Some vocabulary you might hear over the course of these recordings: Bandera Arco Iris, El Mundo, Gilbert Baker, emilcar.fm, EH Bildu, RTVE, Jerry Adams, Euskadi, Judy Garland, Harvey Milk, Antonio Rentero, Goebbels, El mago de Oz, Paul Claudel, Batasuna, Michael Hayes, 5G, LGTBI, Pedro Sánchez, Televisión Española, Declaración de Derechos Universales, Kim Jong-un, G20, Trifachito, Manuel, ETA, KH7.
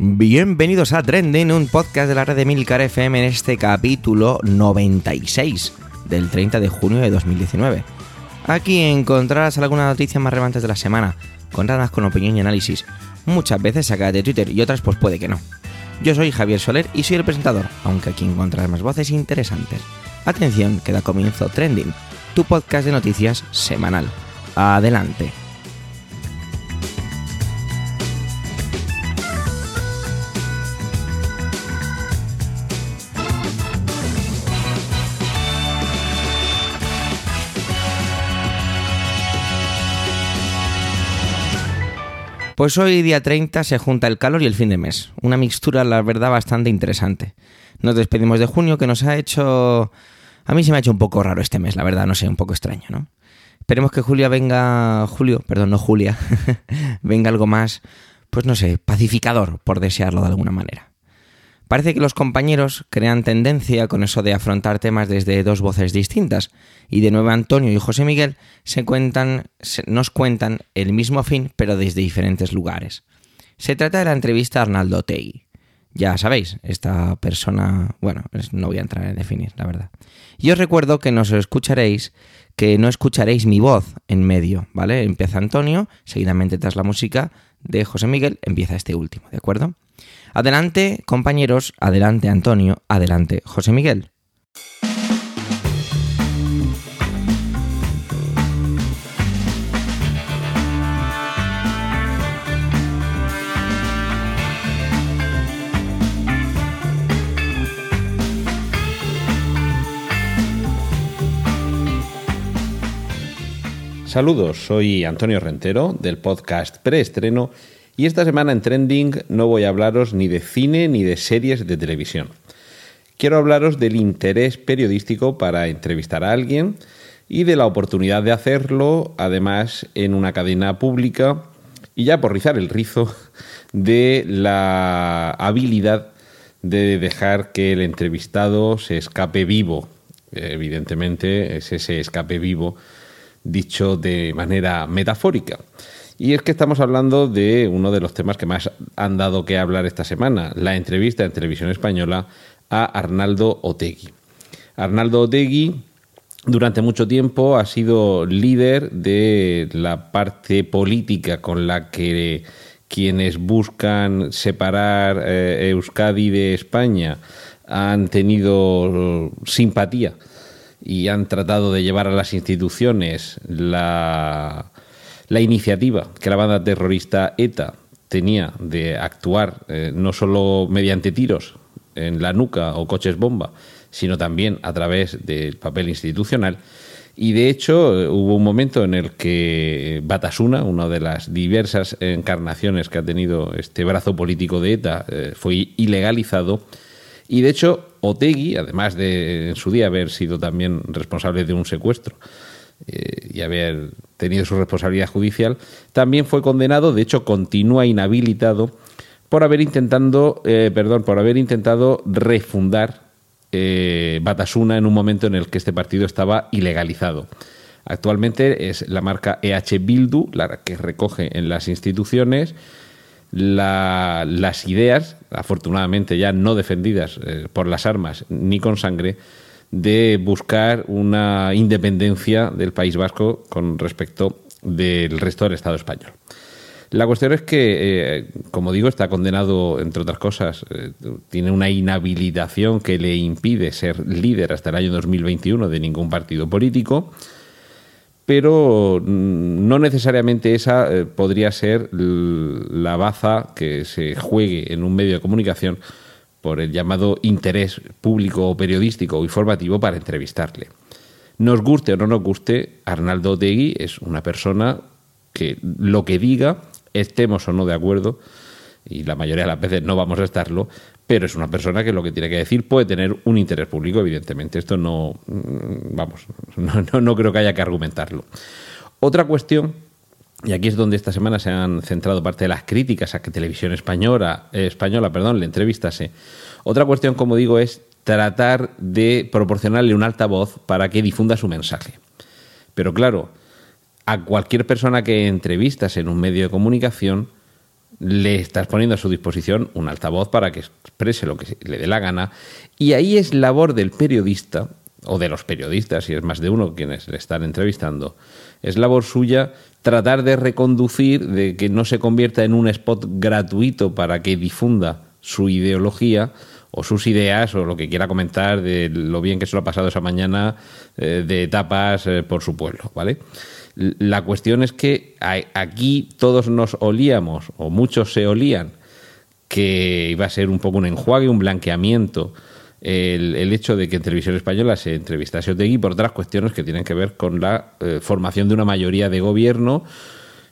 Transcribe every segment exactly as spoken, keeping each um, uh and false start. Bienvenidos a Trending, un podcast de la red de Milcar F M, en este capítulo noventa y seis del treinta de junio de dos mil diecinueve. Aquí encontrarás algunas noticias más relevantes de la semana, contadas con opinión y análisis, muchas veces sacadas de Twitter y otras pues puede que no. Yo soy Javier Soler y soy el presentador, aunque aquí encontrarás más voces interesantes. Atención, que da comienzo Trending, tu podcast de noticias semanal. Adelante. Pues hoy, día treinta, se junta el calor y el fin de mes. Una mixtura, la verdad, bastante interesante. Nos despedimos de junio, que nos ha hecho... A mí se me ha hecho un poco raro este mes, la verdad, no sé, un poco extraño, ¿no? Esperemos que Julia venga... Julio, perdón, no Julia. venga algo más, pues no sé, pacificador, por desearlo de alguna manera. Parece que los compañeros crean tendencia con eso de afrontar temas desde dos voces distintas, y de nuevo Antonio y José Miguel se cuentan, se, nos cuentan el mismo fin, pero desde diferentes lugares. Se trata de la entrevista a Arnaldo Otegi. Ya sabéis, esta persona... Bueno, no voy a entrar en definir, la verdad. Y os recuerdo que nos escucharéis, que no escucharéis mi voz en medio, ¿vale? Empieza Antonio, seguidamente tras la música de José Miguel, empieza este último, ¿de acuerdo? Adelante, compañeros, adelante Antonio, adelante José Miguel. Saludos, soy Antonio Rentero del podcast Preestreno. Y esta semana en Trending no voy a hablaros ni de cine ni de series de televisión. Quiero hablaros del interés periodístico para entrevistar a alguien y de la oportunidad de hacerlo, además en una cadena pública, y ya por rizar el rizo, de la habilidad de dejar que el entrevistado se escape vivo. Evidentemente es ese escape vivo dicho de manera metafórica. Y es que estamos hablando de uno de los temas que más han dado que hablar esta semana, la entrevista en Televisión Española a Arnaldo Otegi. Arnaldo Otegi durante mucho tiempo ha sido líder de la parte política con la que quienes buscan separar eh, Euskadi de España han tenido simpatía y han tratado de llevar a las instituciones la... La iniciativa que la banda terrorista ETA tenía de actuar eh, no solo mediante tiros en la nuca o coches bomba, sino también a través del papel institucional. Y de hecho hubo un momento en el que Batasuna, una de las diversas encarnaciones que ha tenido este brazo político de ETA, eh, fue ilegalizado. Y de hecho Otegi, además de en su día haber sido también responsable de un secuestro, y haber tenido su responsabilidad judicial, también fue condenado, de hecho continúa inhabilitado por haber intentado, eh, perdón, por haber intentado refundar eh, Batasuna en un momento en el que este partido estaba ilegalizado. Actualmente es la marca E H Bildu la que recoge en las instituciones la, las ideas, afortunadamente ya no defendidas eh, por las armas ni con sangre, de buscar una independencia del País Vasco con respecto del resto del Estado español. La cuestión es que, eh, como digo, está condenado, entre otras cosas, eh, tiene una inhabilitación que le impide ser líder hasta el año dos mil veintiuno de ningún partido político, pero no necesariamente esa eh, podría ser la baza que se juegue en un medio de comunicación por el llamado interés público o periodístico o informativo para entrevistarle. Nos guste o no nos guste, Arnaldo Otegi es una persona que lo que diga, estemos o no de acuerdo, y la mayoría de las veces no vamos a estarlo, pero es una persona que lo que tiene que decir puede tener un interés público, evidentemente. Esto no, vamos, no, no, no creo que haya que argumentarlo. Otra cuestión... Y aquí es donde esta semana se han centrado parte de las críticas a que Televisión Española, eh, española perdón, le entrevistase. Otra cuestión, como digo, es tratar de proporcionarle un altavoz para que difunda su mensaje. Pero claro, a cualquier persona que entrevistas en un medio de comunicación le estás poniendo a su disposición un altavoz para que exprese lo que le dé la gana, y ahí es labor del periodista, o de los periodistas, si es más de uno quienes le están entrevistando, es labor suya tratar de reconducir, de que no se convierta en un spot gratuito para que difunda su ideología o sus ideas o lo que quiera comentar de lo bien que se lo ha pasado esa mañana eh, de etapas eh, por su pueblo, ¿vale? La cuestión es que aquí todos nos olíamos, o muchos se olían, que iba a ser un poco un enjuague, un blanqueamiento, el, el hecho de que en Televisión Española se entrevistase Otegi por otras cuestiones que tienen que ver con la eh, formación de una mayoría de gobierno,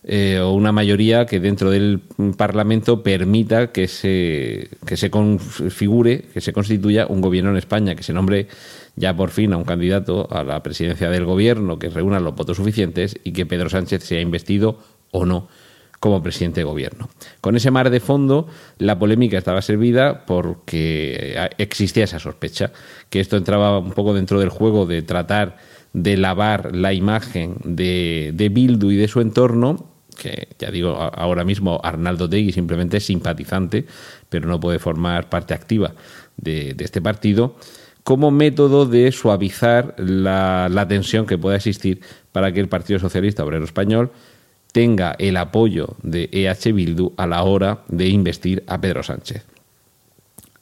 Eh, o una mayoría que dentro del Parlamento permita que se, que se configure, que se constituya un gobierno en España, que se nombre ya por fin a un candidato a la presidencia del gobierno que reúna los votos suficientes y que Pedro Sánchez sea investido o no como presidente de gobierno. Con ese mar de fondo, la polémica estaba servida porque existía esa sospecha, que esto entraba un poco dentro del juego de tratar de lavar la imagen de, de Bildu y de su entorno, que ya digo, ahora mismo Arnaldo Otegi simplemente es simpatizante, pero no puede formar parte activa de, de este partido, como método de suavizar la, la tensión que pueda existir para que el Partido Socialista Obrero Español tenga el apoyo de E H Bildu a la hora de investir a Pedro Sánchez.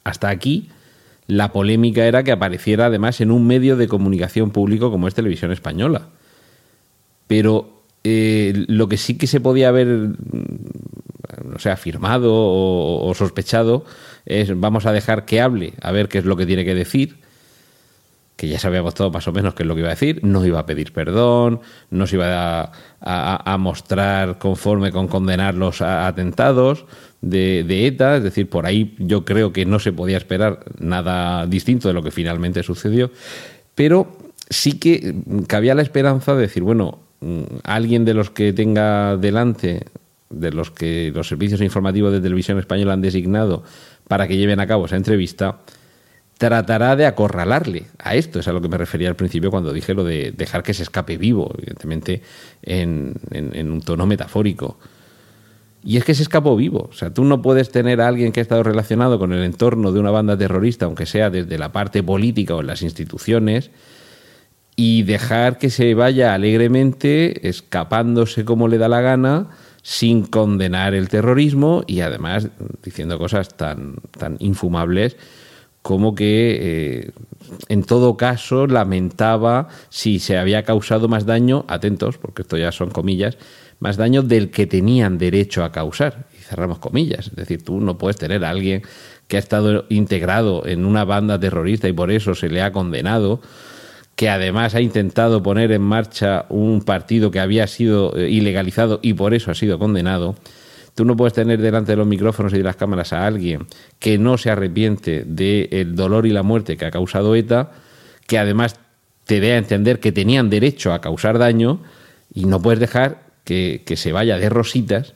Hasta aquí la polémica era que apareciera además en un medio de comunicación público como es Televisión Española. Pero Eh, lo que sí que se podía haber, no sé, afirmado o, o sospechado es: vamos a dejar que hable, a ver qué es lo que tiene que decir, que ya sabíamos todo más o menos qué es lo que iba a decir. No iba a pedir perdón, no se iba a, a, a mostrar conforme con condenar los atentados de, de ETA, es decir, por ahí yo creo que no se podía esperar nada distinto de lo que finalmente sucedió, pero sí que cabía la esperanza de decir, bueno, alguien de los que tenga delante, de los que los servicios informativos de Televisión Española han designado para que lleven a cabo esa entrevista, tratará de acorralarle. A esto es a lo que me refería al principio cuando dije lo de dejar que se escape vivo, evidentemente en, en, en un tono metafórico. Y es que se escapó vivo. O sea, tú no puedes tener a alguien que ha estado relacionado con el entorno de una banda terrorista, aunque sea desde la parte política o en las instituciones, y dejar que se vaya alegremente, escapándose como le da la gana, sin condenar el terrorismo y además diciendo cosas tan, tan infumables como que eh, en todo caso lamentaba si se había causado más daño, atentos, porque esto ya son comillas, más daño del que tenían derecho a causar. Y cerramos comillas. Es decir, tú no puedes tener a alguien que ha estado integrado en una banda terrorista y por eso se le ha condenado, que además ha intentado poner en marcha un partido que había sido ilegalizado y por eso ha sido condenado. Tú no puedes tener delante de los micrófonos y de las cámaras a alguien que no se arrepiente del dolor y la muerte que ha causado ETA, que además te dé a entender que tenían derecho a causar daño, y no puedes dejar que, que se vaya de rositas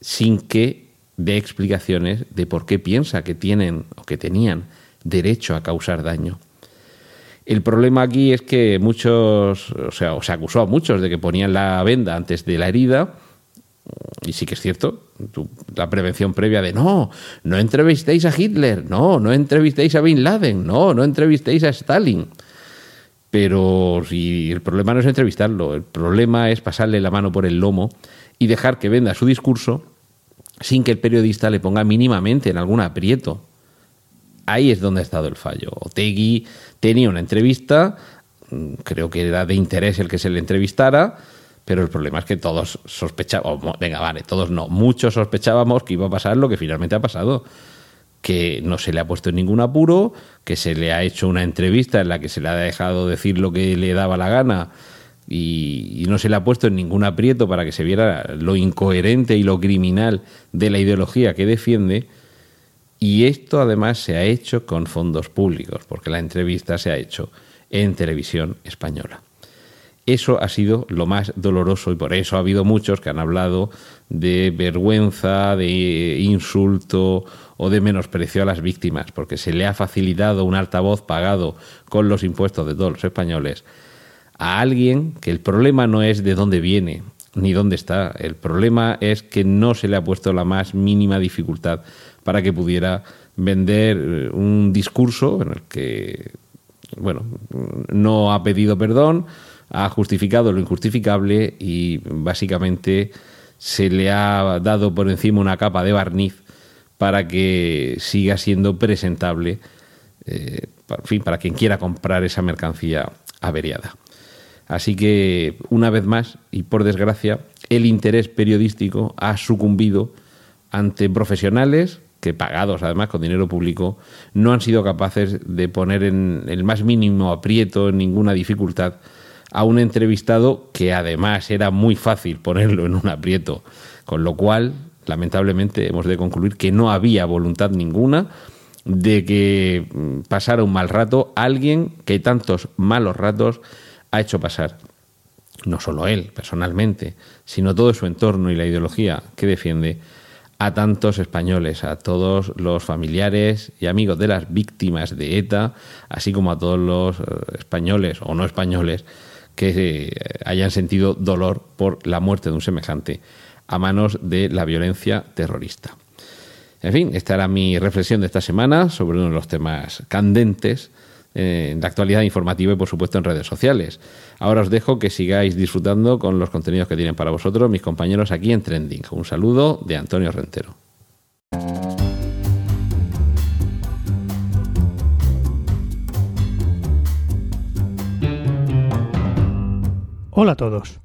sin que dé explicaciones de por qué piensa que tienen o que tenían derecho a causar daño. El problema aquí es que muchos, o sea, se acusó a muchos de que ponían la venda antes de la herida, y sí que es cierto, tú, la prevención previa de no, no entrevistéis a Hitler, no, no entrevistéis a Bin Laden, no, no entrevistéis a Stalin. Pero si el problema no es entrevistarlo, el problema es pasarle la mano por el lomo y dejar que venda su discurso sin que el periodista le ponga mínimamente en algún aprieto. Ahí es donde ha estado el fallo. Otegi tenía una entrevista, creo que era de interés el que se le entrevistara, pero el problema es que todos sospechábamos, venga, vale, todos no, muchos sospechábamos que iba a pasar lo que finalmente ha pasado, que no se le ha puesto en ningún apuro, que se le ha hecho una entrevista en la que se le ha dejado decir lo que le daba la gana y, y no se le ha puesto en ningún aprieto para que se viera lo incoherente y lo criminal de la ideología que defiende. Y esto además se ha hecho con fondos públicos, porque la entrevista se ha hecho en Televisión Española. Eso ha sido lo más doloroso y por eso ha habido muchos que han hablado de vergüenza, de insulto o de menosprecio a las víctimas, porque se le ha facilitado un altavoz pagado con los impuestos de todos los españoles a alguien que el problema no es de dónde viene, ni dónde está. El problema es que no se le ha puesto la más mínima dificultad para que pudiera vender un discurso en el que, bueno, no ha pedido perdón, ha justificado lo injustificable y básicamente se le ha dado por encima una capa de barniz para que siga siendo presentable, eh, para, en fin, para quien quiera comprar esa mercancía averiada. Así que, una vez más, y por desgracia, el interés periodístico ha sucumbido ante profesionales que, pagados además con dinero público, no han sido capaces de poner en el más mínimo aprieto, en ninguna dificultad, a un entrevistado que además era muy fácil ponerlo en un aprieto. Con lo cual, lamentablemente, hemos de concluir que no había voluntad ninguna de que pasara un mal rato alguien que tantos malos ratos ha hecho pasar, no solo él personalmente, sino todo su entorno y la ideología que defiende, a tantos españoles, a todos los familiares y amigos de las víctimas de ETA, así como a todos los españoles o no españoles que hayan sentido dolor por la muerte de un semejante a manos de la violencia terrorista. En fin, esta era mi reflexión de esta semana sobre uno de los temas candentes en la actualidad informativa y, por supuesto, en redes sociales. Ahora os dejo que sigáis disfrutando con los contenidos que tienen para vosotros mis compañeros aquí en Trending. Un saludo de Antonio Rentero. Hola a todos.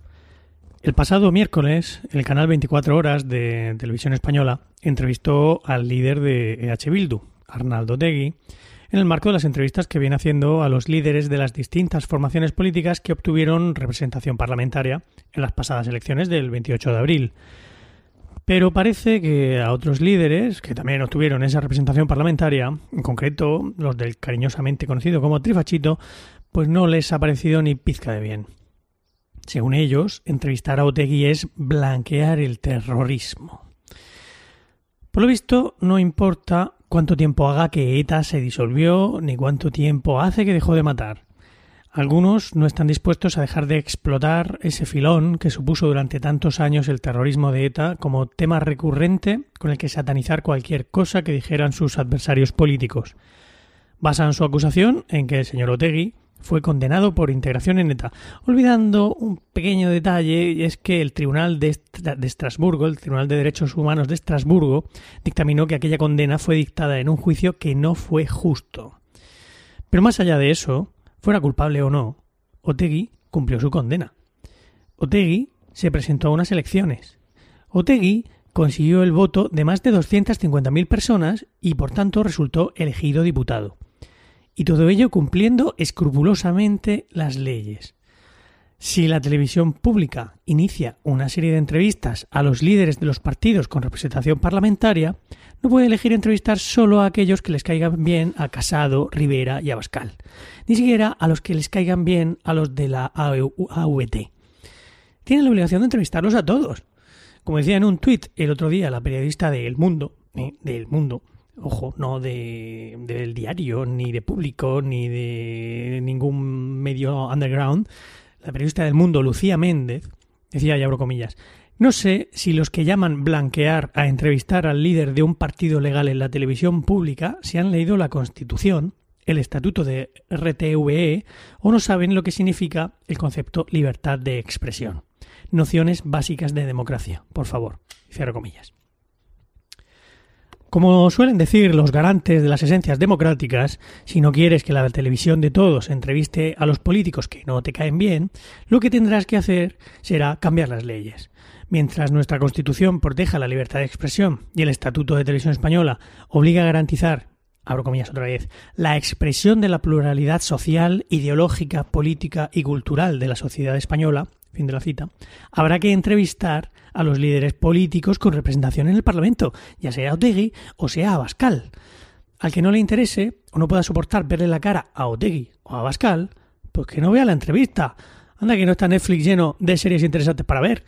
El pasado miércoles, el canal veinticuatro horas de Televisión Española entrevistó al líder de E H Bildu, Arnaldo Otegi, en el marco de las entrevistas que viene haciendo a los líderes de las distintas formaciones políticas que obtuvieron representación parlamentaria en las pasadas elecciones del veintiocho de abril. Pero parece que a otros líderes que también obtuvieron esa representación parlamentaria, en concreto los del cariñosamente conocido como Trifachito, pues no les ha parecido ni pizca de bien. Según ellos, entrevistar a Otegi es blanquear el terrorismo. Por lo visto, no importa cuánto tiempo haga que ETA se disolvió, ni cuánto tiempo hace que dejó de matar. Algunos no están dispuestos a dejar de explotar ese filón que supuso durante tantos años el terrorismo de ETA como tema recurrente con el que satanizar cualquier cosa que dijeran sus adversarios políticos. Basan su acusación en que el señor Otegi fue condenado por integración en ETA, olvidando un pequeño detalle, y es que el Tribunal de Estrasburgo, el Tribunal de Derechos Humanos de Estrasburgo, dictaminó que aquella condena fue dictada en un juicio que no fue justo. Pero más allá de eso, fuera culpable o no, Otegi cumplió su condena. Otegi se presentó a unas elecciones. Otegi consiguió el voto de más de doscientas cincuenta mil personas y, por tanto, resultó elegido diputado. Y todo ello cumpliendo escrupulosamente las leyes. Si la televisión pública inicia una serie de entrevistas a los líderes de los partidos con representación parlamentaria, no puede elegir entrevistar solo a aquellos que les caigan bien a Casado, Rivera y Abascal, ni siquiera a los que les caigan bien a los de la A V T. Tienen la obligación de entrevistarlos a todos. Como decía en un tuit el otro día la periodista de El Mundo, eh, de El Mundo, ojo, no de, del diario, ni de Público, ni de ningún medio underground, la periodista del Mundo, Lucía Méndez, decía, y abro comillas, no sé si los que llaman blanquear a entrevistar al líder de un partido legal en la televisión pública se han leído la Constitución, el Estatuto de R T V E, o no saben lo que significa el concepto libertad de expresión. Nociones básicas de democracia, por favor. Cierro comillas. Como suelen decir los garantes de las esencias democráticas, si no quieres que la televisión de todos entreviste a los políticos que no te caen bien, lo que tendrás que hacer será cambiar las leyes. Mientras nuestra Constitución proteja la libertad de expresión y el Estatuto de Televisión Española obliga a garantizar, abro comillas otra vez, la expresión de la pluralidad social, ideológica, política y cultural de la sociedad española, fin de la cita, habrá que entrevistar a los líderes políticos con representación en el Parlamento, ya sea Otegi o sea Abascal. Al que no le interese o no pueda soportar verle la cara a Otegi o a Abascal, pues que no vea la entrevista. Anda que no está Netflix lleno de series interesantes para ver.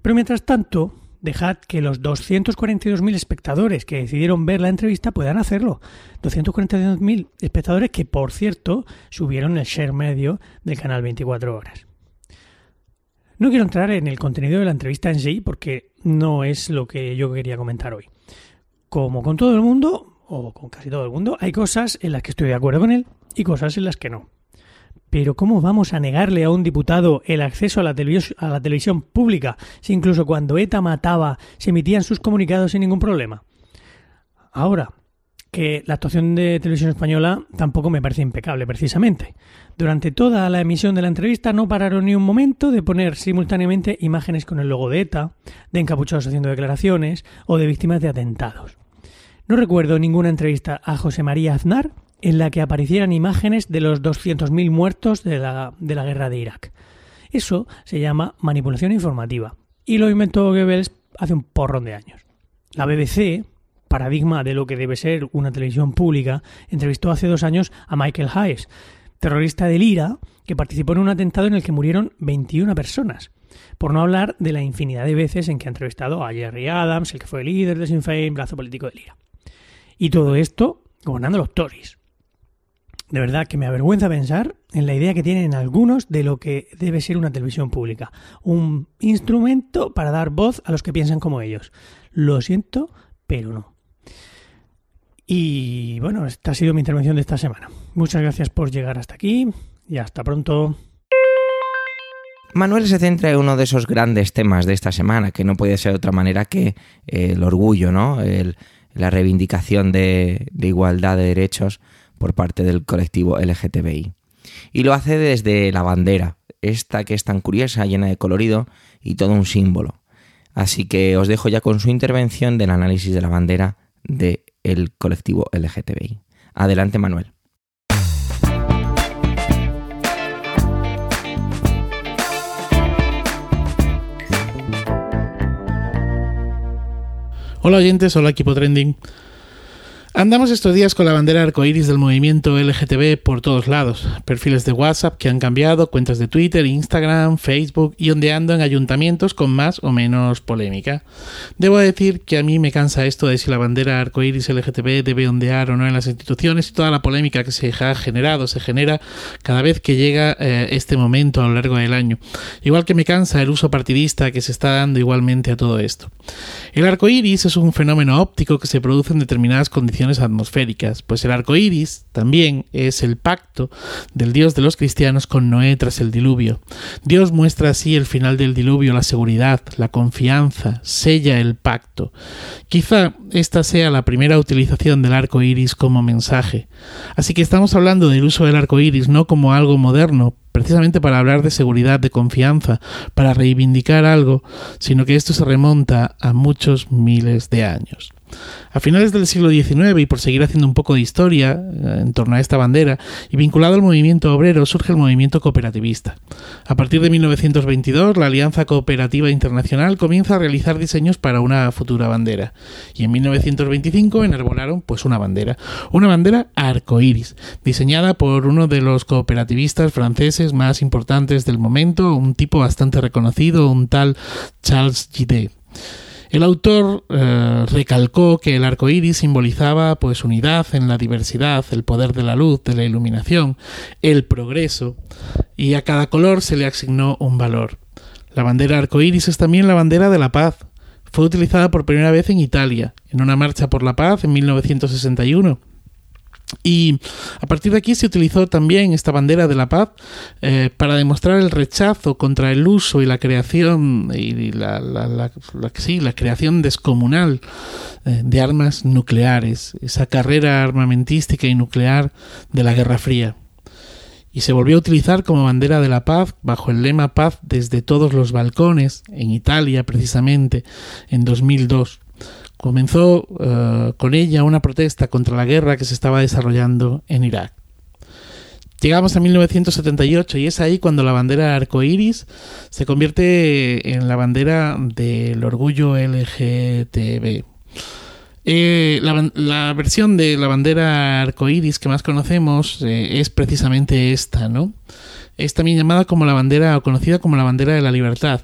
Pero mientras tanto, dejad que los doscientos cuarenta y dos mil espectadores que decidieron ver la entrevista puedan hacerlo. doscientos cuarenta y dos mil espectadores que, por cierto, subieron el share medio del canal veinticuatro horas. No quiero entrar en el contenido de la entrevista en sí porque no es lo que yo quería comentar hoy. Como con todo el mundo, o con casi todo el mundo, hay cosas en las que estoy de acuerdo con él y cosas en las que no. Pero ¿cómo vamos a negarle a un diputado el acceso a la, televis- a la televisión pública si incluso cuando ETA mataba se emitían sus comunicados sin ningún problema? Ahora, que la actuación de Televisión Española tampoco me parece impecable, precisamente. Durante toda la emisión de la entrevista no pararon ni un momento de poner simultáneamente imágenes con el logo de ETA, de encapuchados haciendo declaraciones o de víctimas de atentados. No recuerdo ninguna entrevista a José María Aznar en la que aparecieran imágenes de los doscientos mil muertos de la, de la guerra de Irak. Eso se llama manipulación informativa y lo inventó Goebbels hace un porrón de años. La B B C, paradigma de lo que debe ser una televisión pública, entrevistó hace dos años a Michael Hayes, terrorista del I R A, que participó en un atentado en el que murieron veintiuna personas, por no hablar de la infinidad de veces en que ha entrevistado a Jerry Adams, el que fue el líder de Sinn Féin, brazo político del I R A. Y todo esto gobernando los Tories. De verdad que me avergüenza pensar en la idea que tienen algunos de lo que debe ser una televisión pública, un instrumento para dar voz a los que piensan como ellos. Lo siento, pero no. Y bueno, esta ha sido mi intervención de esta semana. Muchas gracias por llegar hasta aquí y hasta pronto. Manuel se centra en uno de esos grandes temas de esta semana, que no puede ser de otra manera que eh, el orgullo, ¿no? El, la reivindicación de, de igualdad de derechos por parte del colectivo L G T B I. Y lo hace desde la bandera, esta que es tan curiosa, llena de colorido y todo un símbolo. Así que os dejo ya con su intervención del análisis de la bandera de el colectivo L G T B I. Adelante, Manuel. Hola oyentes, hola equipo Trending. Andamos estos días con la bandera arco iris del movimiento L G T B por todos lados. Perfiles de WhatsApp que han cambiado, cuentas de Twitter, Instagram, Facebook y ondeando en ayuntamientos con más o menos polémica. Debo decir que a mí me cansa esto de si la bandera arco iris L G T B debe ondear o no en las instituciones y toda la polémica que se ha generado, se genera cada vez que llega eh, este momento a lo largo del año. Igual que me cansa el uso partidista que se está dando igualmente a todo esto. El arco iris es un fenómeno óptico que se produce en determinadas condiciones atmosféricas, pues el arco iris también es el pacto del Dios de los cristianos con Noé tras el diluvio. Dios muestra así el final del diluvio, la seguridad, la confianza, sella el pacto. Quizá esta sea la primera utilización del arco iris como mensaje. Así que estamos hablando del uso del arco iris no como algo moderno, precisamente para hablar de seguridad, de confianza, para reivindicar algo, sino que esto se remonta a muchos miles de años. A finales del siglo diecinueve, y por seguir haciendo un poco de historia en torno a esta bandera, y vinculado al movimiento obrero, surge el movimiento cooperativista. A partir de mil novecientos veintidós, la Alianza Cooperativa Internacional comienza a realizar diseños para una futura bandera. Y en mil novecientos veinticinco enarbolaron pues una bandera, una bandera arcoíris, diseñada por uno de los cooperativistas franceses más importantes del momento, un tipo bastante reconocido, un tal Charles Gide. El autor eh, recalcó que el arco iris simbolizaba pues, unidad en la diversidad, el poder de la luz, de la iluminación, el progreso, y a cada color se le asignó un valor. La bandera arco iris es también la bandera de la paz. Fue utilizada por primera vez en Italia, en una marcha por la paz en mil novecientos sesenta y uno. Y a partir de aquí se utilizó también esta bandera de la paz eh, para demostrar el rechazo contra el uso y la creación y la, la, la, la, sí, la creación descomunal eh, de armas nucleares, esa carrera armamentística y nuclear de la Guerra Fría. Y se volvió a utilizar como bandera de la paz bajo el lema Paz desde todos los balcones, en Italia precisamente, en dos mil dos. Comenzó uh, con ella una protesta contra la guerra que se estaba desarrollando en Irak. Llegamos a mil novecientos setenta y ocho y es ahí cuando la bandera arcoíris se convierte en la bandera del orgullo L G T B. Eh, la, la versión de la bandera arcoíris que más conocemos eh, es precisamente esta, ¿no? Es también llamada como la bandera o conocida como la bandera de la libertad.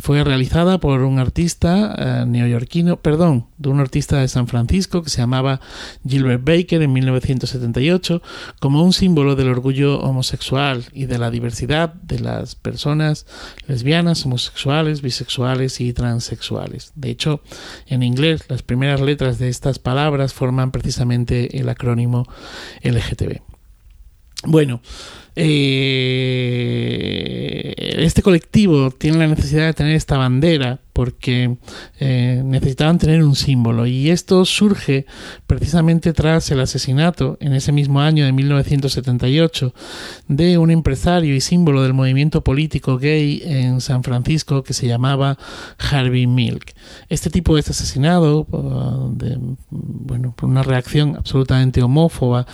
Fue realizada por un artista eh, neoyorquino, perdón, de un artista de San Francisco que se llamaba Gilbert Baker en mil novecientos setenta y ocho, como un símbolo del orgullo homosexual y de la diversidad de las personas lesbianas, homosexuales, bisexuales y transexuales. De hecho, en inglés, las primeras letras de estas palabras forman precisamente el acrónimo L G T B. Bueno, eh, este colectivo tiene la necesidad de tener esta bandera porque eh, necesitaban tener un símbolo, y esto surge precisamente tras el asesinato, en ese mismo año de mil novecientos setenta y ocho, de un empresario y símbolo del movimiento político gay en San Francisco que se llamaba Harvey Milk. Este tipo es asesinado uh, de, bueno, por una reacción absolutamente homófoba.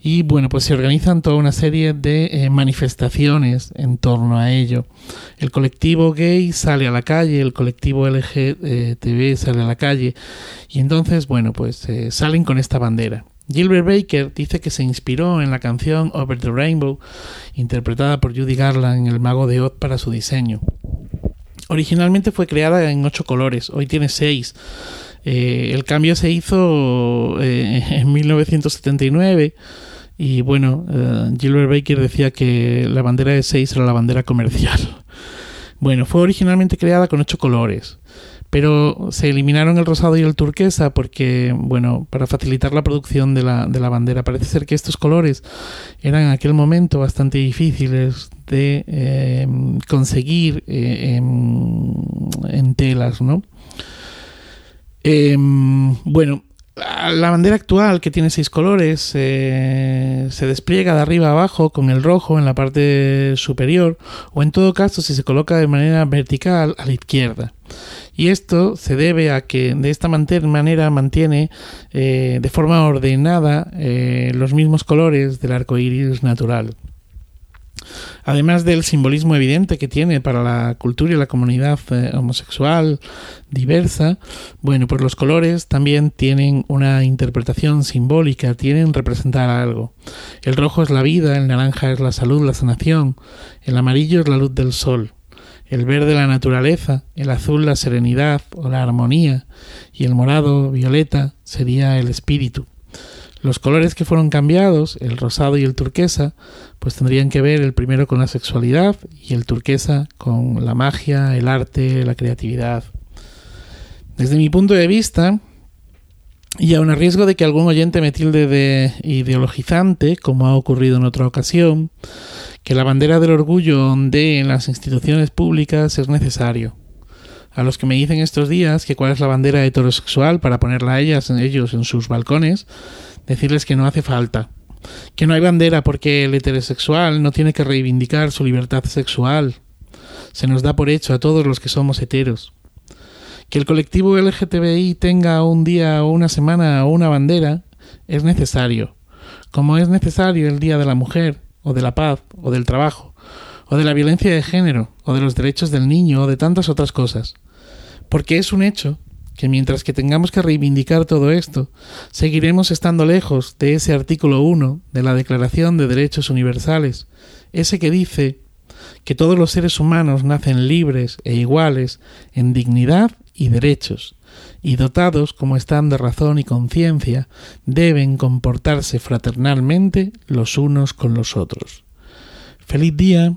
Y bueno, pues se organizan toda una serie de eh, manifestaciones en torno a ello. El colectivo gay sale a la calle, el colectivo L G T B sale a la calle, y entonces, bueno, pues eh, salen con esta bandera. Gilbert Baker dice que se inspiró en la canción Over the Rainbow, interpretada por Judy Garland en El Mago de Oz, para su diseño. Originalmente fue creada en ocho colores, hoy tiene seis. Eh, el cambio se hizo eh, en mil novecientos setenta y nueve y bueno, eh, Gilbert Baker decía que la bandera de seis era la bandera comercial. Bueno, fue originalmente creada con ocho colores, pero se eliminaron el rosado y el turquesa porque, bueno, para facilitar la producción de la, de la bandera. Parece ser que estos colores eran en aquel momento bastante difíciles de eh, conseguir eh, en, en telas, ¿no? Eh, bueno, la bandera actual, que tiene seis colores, eh, se despliega de arriba a abajo con el rojo en la parte superior, o en todo caso si se coloca de manera vertical a la izquierda. Y esto se debe a que de esta manera mantiene eh, de forma ordenada eh, los mismos colores del arco iris natural. Además del simbolismo evidente que tiene para la cultura y la comunidad eh, homosexual diversa, bueno, pues los colores también tienen una interpretación simbólica, tienen representar algo. El rojo es la vida, el naranja es la salud, la sanación, el amarillo es la luz del sol, el verde la naturaleza, el azul la serenidad o la armonía, y el morado, violeta, sería el espíritu. Los colores que fueron cambiados, el rosado y el turquesa, pues tendrían que ver el primero con la sexualidad y el turquesa con la magia, el arte, la creatividad. Desde mi punto de vista, y aun a riesgo de que algún oyente me tilde de ideologizante, como ha ocurrido en otra ocasión, que la bandera del orgullo ondee en las instituciones públicas es necesario. A los que me dicen estos días que cuál es la bandera heterosexual para ponerla a ellas, en ellos en sus balcones, decirles que no hace falta, que no hay bandera porque el heterosexual no tiene que reivindicar su libertad sexual. Se nos da por hecho a todos los que somos heteros. Que el colectivo L G T B I tenga un día o una semana o una bandera es necesario, como es necesario el Día de la Mujer, o de la Paz, o del Trabajo, o de la violencia de género, o de los derechos del niño, o de tantas otras cosas. Porque es un hecho que mientras que tengamos que reivindicar todo esto, seguiremos estando lejos de ese artículo uno de la Declaración de Derechos Universales, ese que dice que todos los seres humanos nacen libres e iguales en dignidad y derechos, y dotados como están de razón y conciencia, deben comportarse fraternalmente los unos con los otros. Feliz día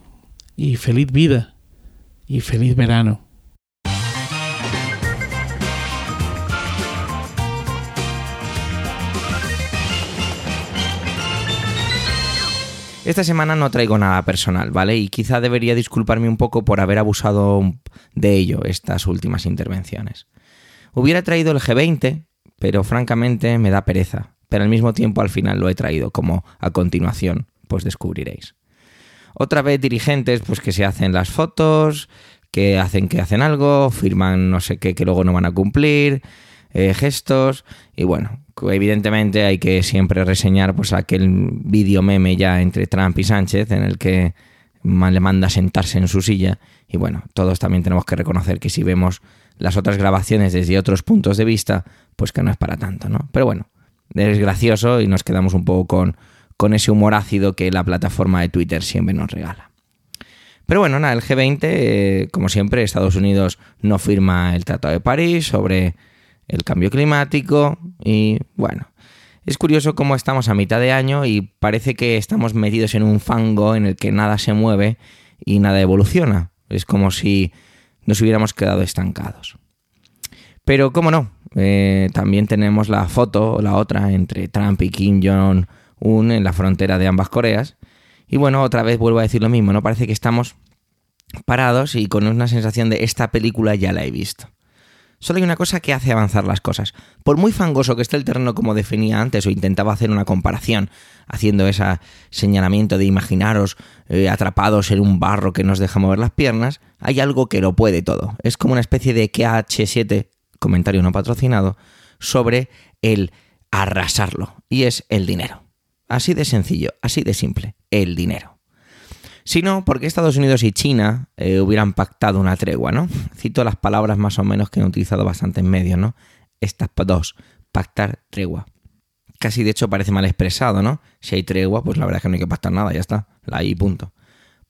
y feliz vida y feliz verano. Esta semana no traigo nada personal, ¿vale? Y quizá debería disculparme un poco por haber abusado de ello estas últimas intervenciones. Hubiera traído el G veinte, pero francamente me da pereza. Pero al mismo tiempo al final lo he traído, como a continuación pues descubriréis. Otra vez dirigentes pues que se hacen las fotos, que hacen que hacen algo, firman no sé qué que luego no van a cumplir, eh, gestos y bueno... Evidentemente hay que siempre reseñar pues aquel vídeo meme ya entre Trump y Sánchez en el que le manda sentarse en su silla y bueno, todos también tenemos que reconocer que si vemos las otras grabaciones desde otros puntos de vista, pues que no es para tanto, ¿no? Pero bueno, es gracioso y nos quedamos un poco con, con ese humor ácido que la plataforma de Twitter siempre nos regala. Pero bueno, nada, el G veinte, eh, como siempre, Estados Unidos no firma el Tratado de París sobre el cambio climático y bueno, es curioso cómo estamos a mitad de año y parece que estamos metidos en un fango en el que nada se mueve y nada evoluciona. Es como si nos hubiéramos quedado estancados. Pero cómo no, eh, también tenemos la foto, la otra, entre Trump y Kim Jong-un en la frontera de ambas Coreas. Y bueno, otra vez vuelvo a decir lo mismo, ¿no? Parece que estamos parados y con una sensación de esta película ya la he visto. Solo hay una cosa que hace avanzar las cosas. Por muy fangoso que esté el terreno, como definía antes, o intentaba hacer una comparación, haciendo ese señalamiento de imaginaros eh, atrapados en un barro que nos deja mover las piernas, hay algo que lo puede todo. Es como una especie de K H siete, comentario no patrocinado, sobre el arrasarlo, y es el dinero. Así de sencillo, así de simple, el dinero. Si no, ¿por qué Estados Unidos y China eh, hubieran pactado una tregua, no? Cito las palabras más o menos que han utilizado bastantes medios, ¿no? Estas dos, pactar, tregua. Casi de hecho parece mal expresado, ¿no? Si hay tregua, pues la verdad es que no hay que pactar nada, ya está, la hay, punto.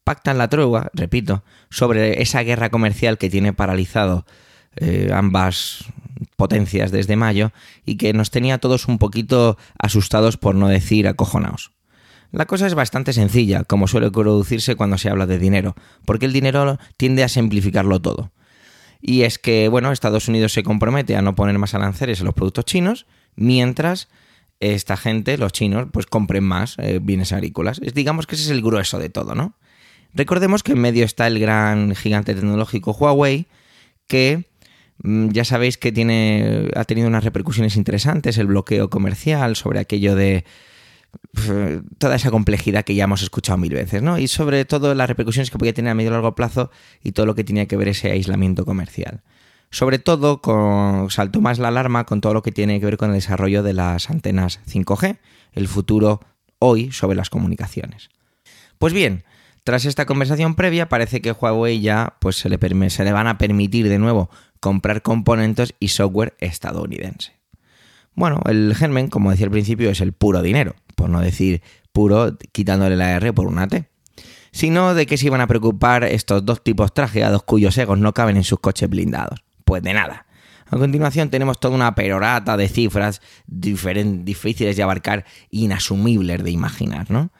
Pactan la tregua, repito, sobre esa guerra comercial que tiene paralizado eh, ambas potencias desde mayo y que nos tenía todos un poquito asustados, por no decir acojonados. La cosa es bastante sencilla, como suele producirse cuando se habla de dinero, porque el dinero tiende a simplificarlo todo. Y es que, bueno, Estados Unidos se compromete a no poner más aranceles a los productos chinos, mientras esta gente, los chinos, pues compren más eh, bienes agrícolas. Es, digamos que ese es el grueso de todo, ¿no? Recordemos que en medio está el gran gigante tecnológico Huawei, que mmm, ya sabéis que tiene, ha tenido unas repercusiones interesantes, el bloqueo comercial, sobre aquello de toda esa complejidad que ya hemos escuchado mil veces, ¿no? Y sobre todo las repercusiones que podía tener a medio y largo plazo y todo lo que tenía que ver ese aislamiento comercial. Sobre todo con, saltó más la alarma con todo lo que tiene que ver con el desarrollo de las antenas cinco G, el futuro hoy sobre las comunicaciones. Pues bien, tras esta conversación previa parece que Huawei ya pues, se, le perm- se le van a permitir de nuevo comprar componentes y software estadounidense. Bueno, el germen, como decía al principio, es el puro dinero, por no decir puro quitándole la R por una T. Sino de qué se iban a preocupar estos dos tipos trajeados cuyos egos no caben en sus coches blindados. Pues de nada. A continuación tenemos toda una perorata de cifras diferen- difíciles de abarcar, inasumibles de imaginar, ¿no?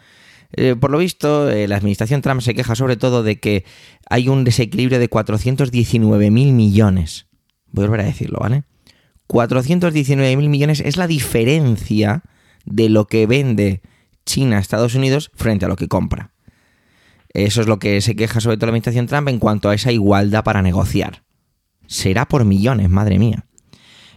Eh, por lo visto, eh, la administración Trump se queja sobre todo de que hay un desequilibrio de cuatrocientos diecinueve mil millones. Voy a volver a decirlo, ¿vale? cuatrocientos diecinueve mil millones es la diferencia de lo que vende China a Estados Unidos frente a lo que compra. Eso es lo que se queja sobre todo la administración Trump en cuanto a esa igualdad para negociar. Será por millones, madre mía.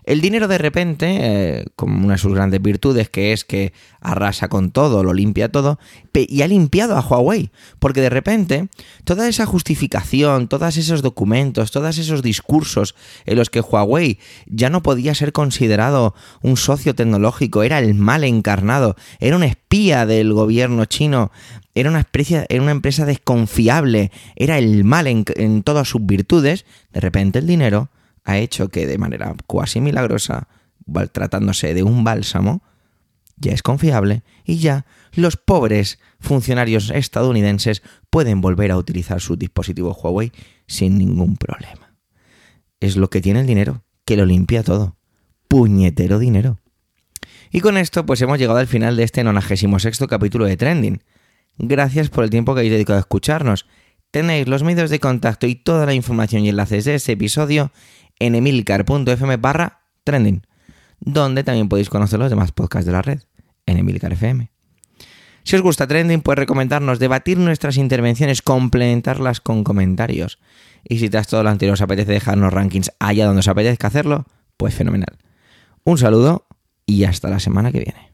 El dinero de repente, eh, como una de sus grandes virtudes, que es que arrasa con todo, lo limpia todo, y ha limpiado a Huawei, porque de repente toda esa justificación, todos esos documentos, todos esos discursos en los que Huawei ya no podía ser considerado un socio tecnológico, era el mal encarnado, era un espía del gobierno chino, era una especie, era una empresa desconfiable, era el mal en, en todas sus virtudes, de repente el dinero ha hecho que de manera cuasi milagrosa, tratándose de un bálsamo, ya es confiable y ya los pobres funcionarios estadounidenses pueden volver a utilizar sus dispositivos Huawei sin ningún problema. Es lo que tiene el dinero, que lo limpia todo. Puñetero dinero. Y con esto pues hemos llegado al final de este noventa y seis capítulo de Trending. Gracias por el tiempo que habéis dedicado a escucharnos. Tenéis los medios de contacto y toda la información y enlaces de este episodio en emilcar.fm barra trending, donde también podéis conocer los demás podcasts de la red, en emilcar punto f m. Si os gusta Trending, podéis recomendarnos, debatir nuestras intervenciones, complementarlas con comentarios. Y si tras todo lo anterior os apetece dejarnos rankings allá donde os apetezca hacerlo, pues fenomenal. Un saludo y hasta la semana que viene.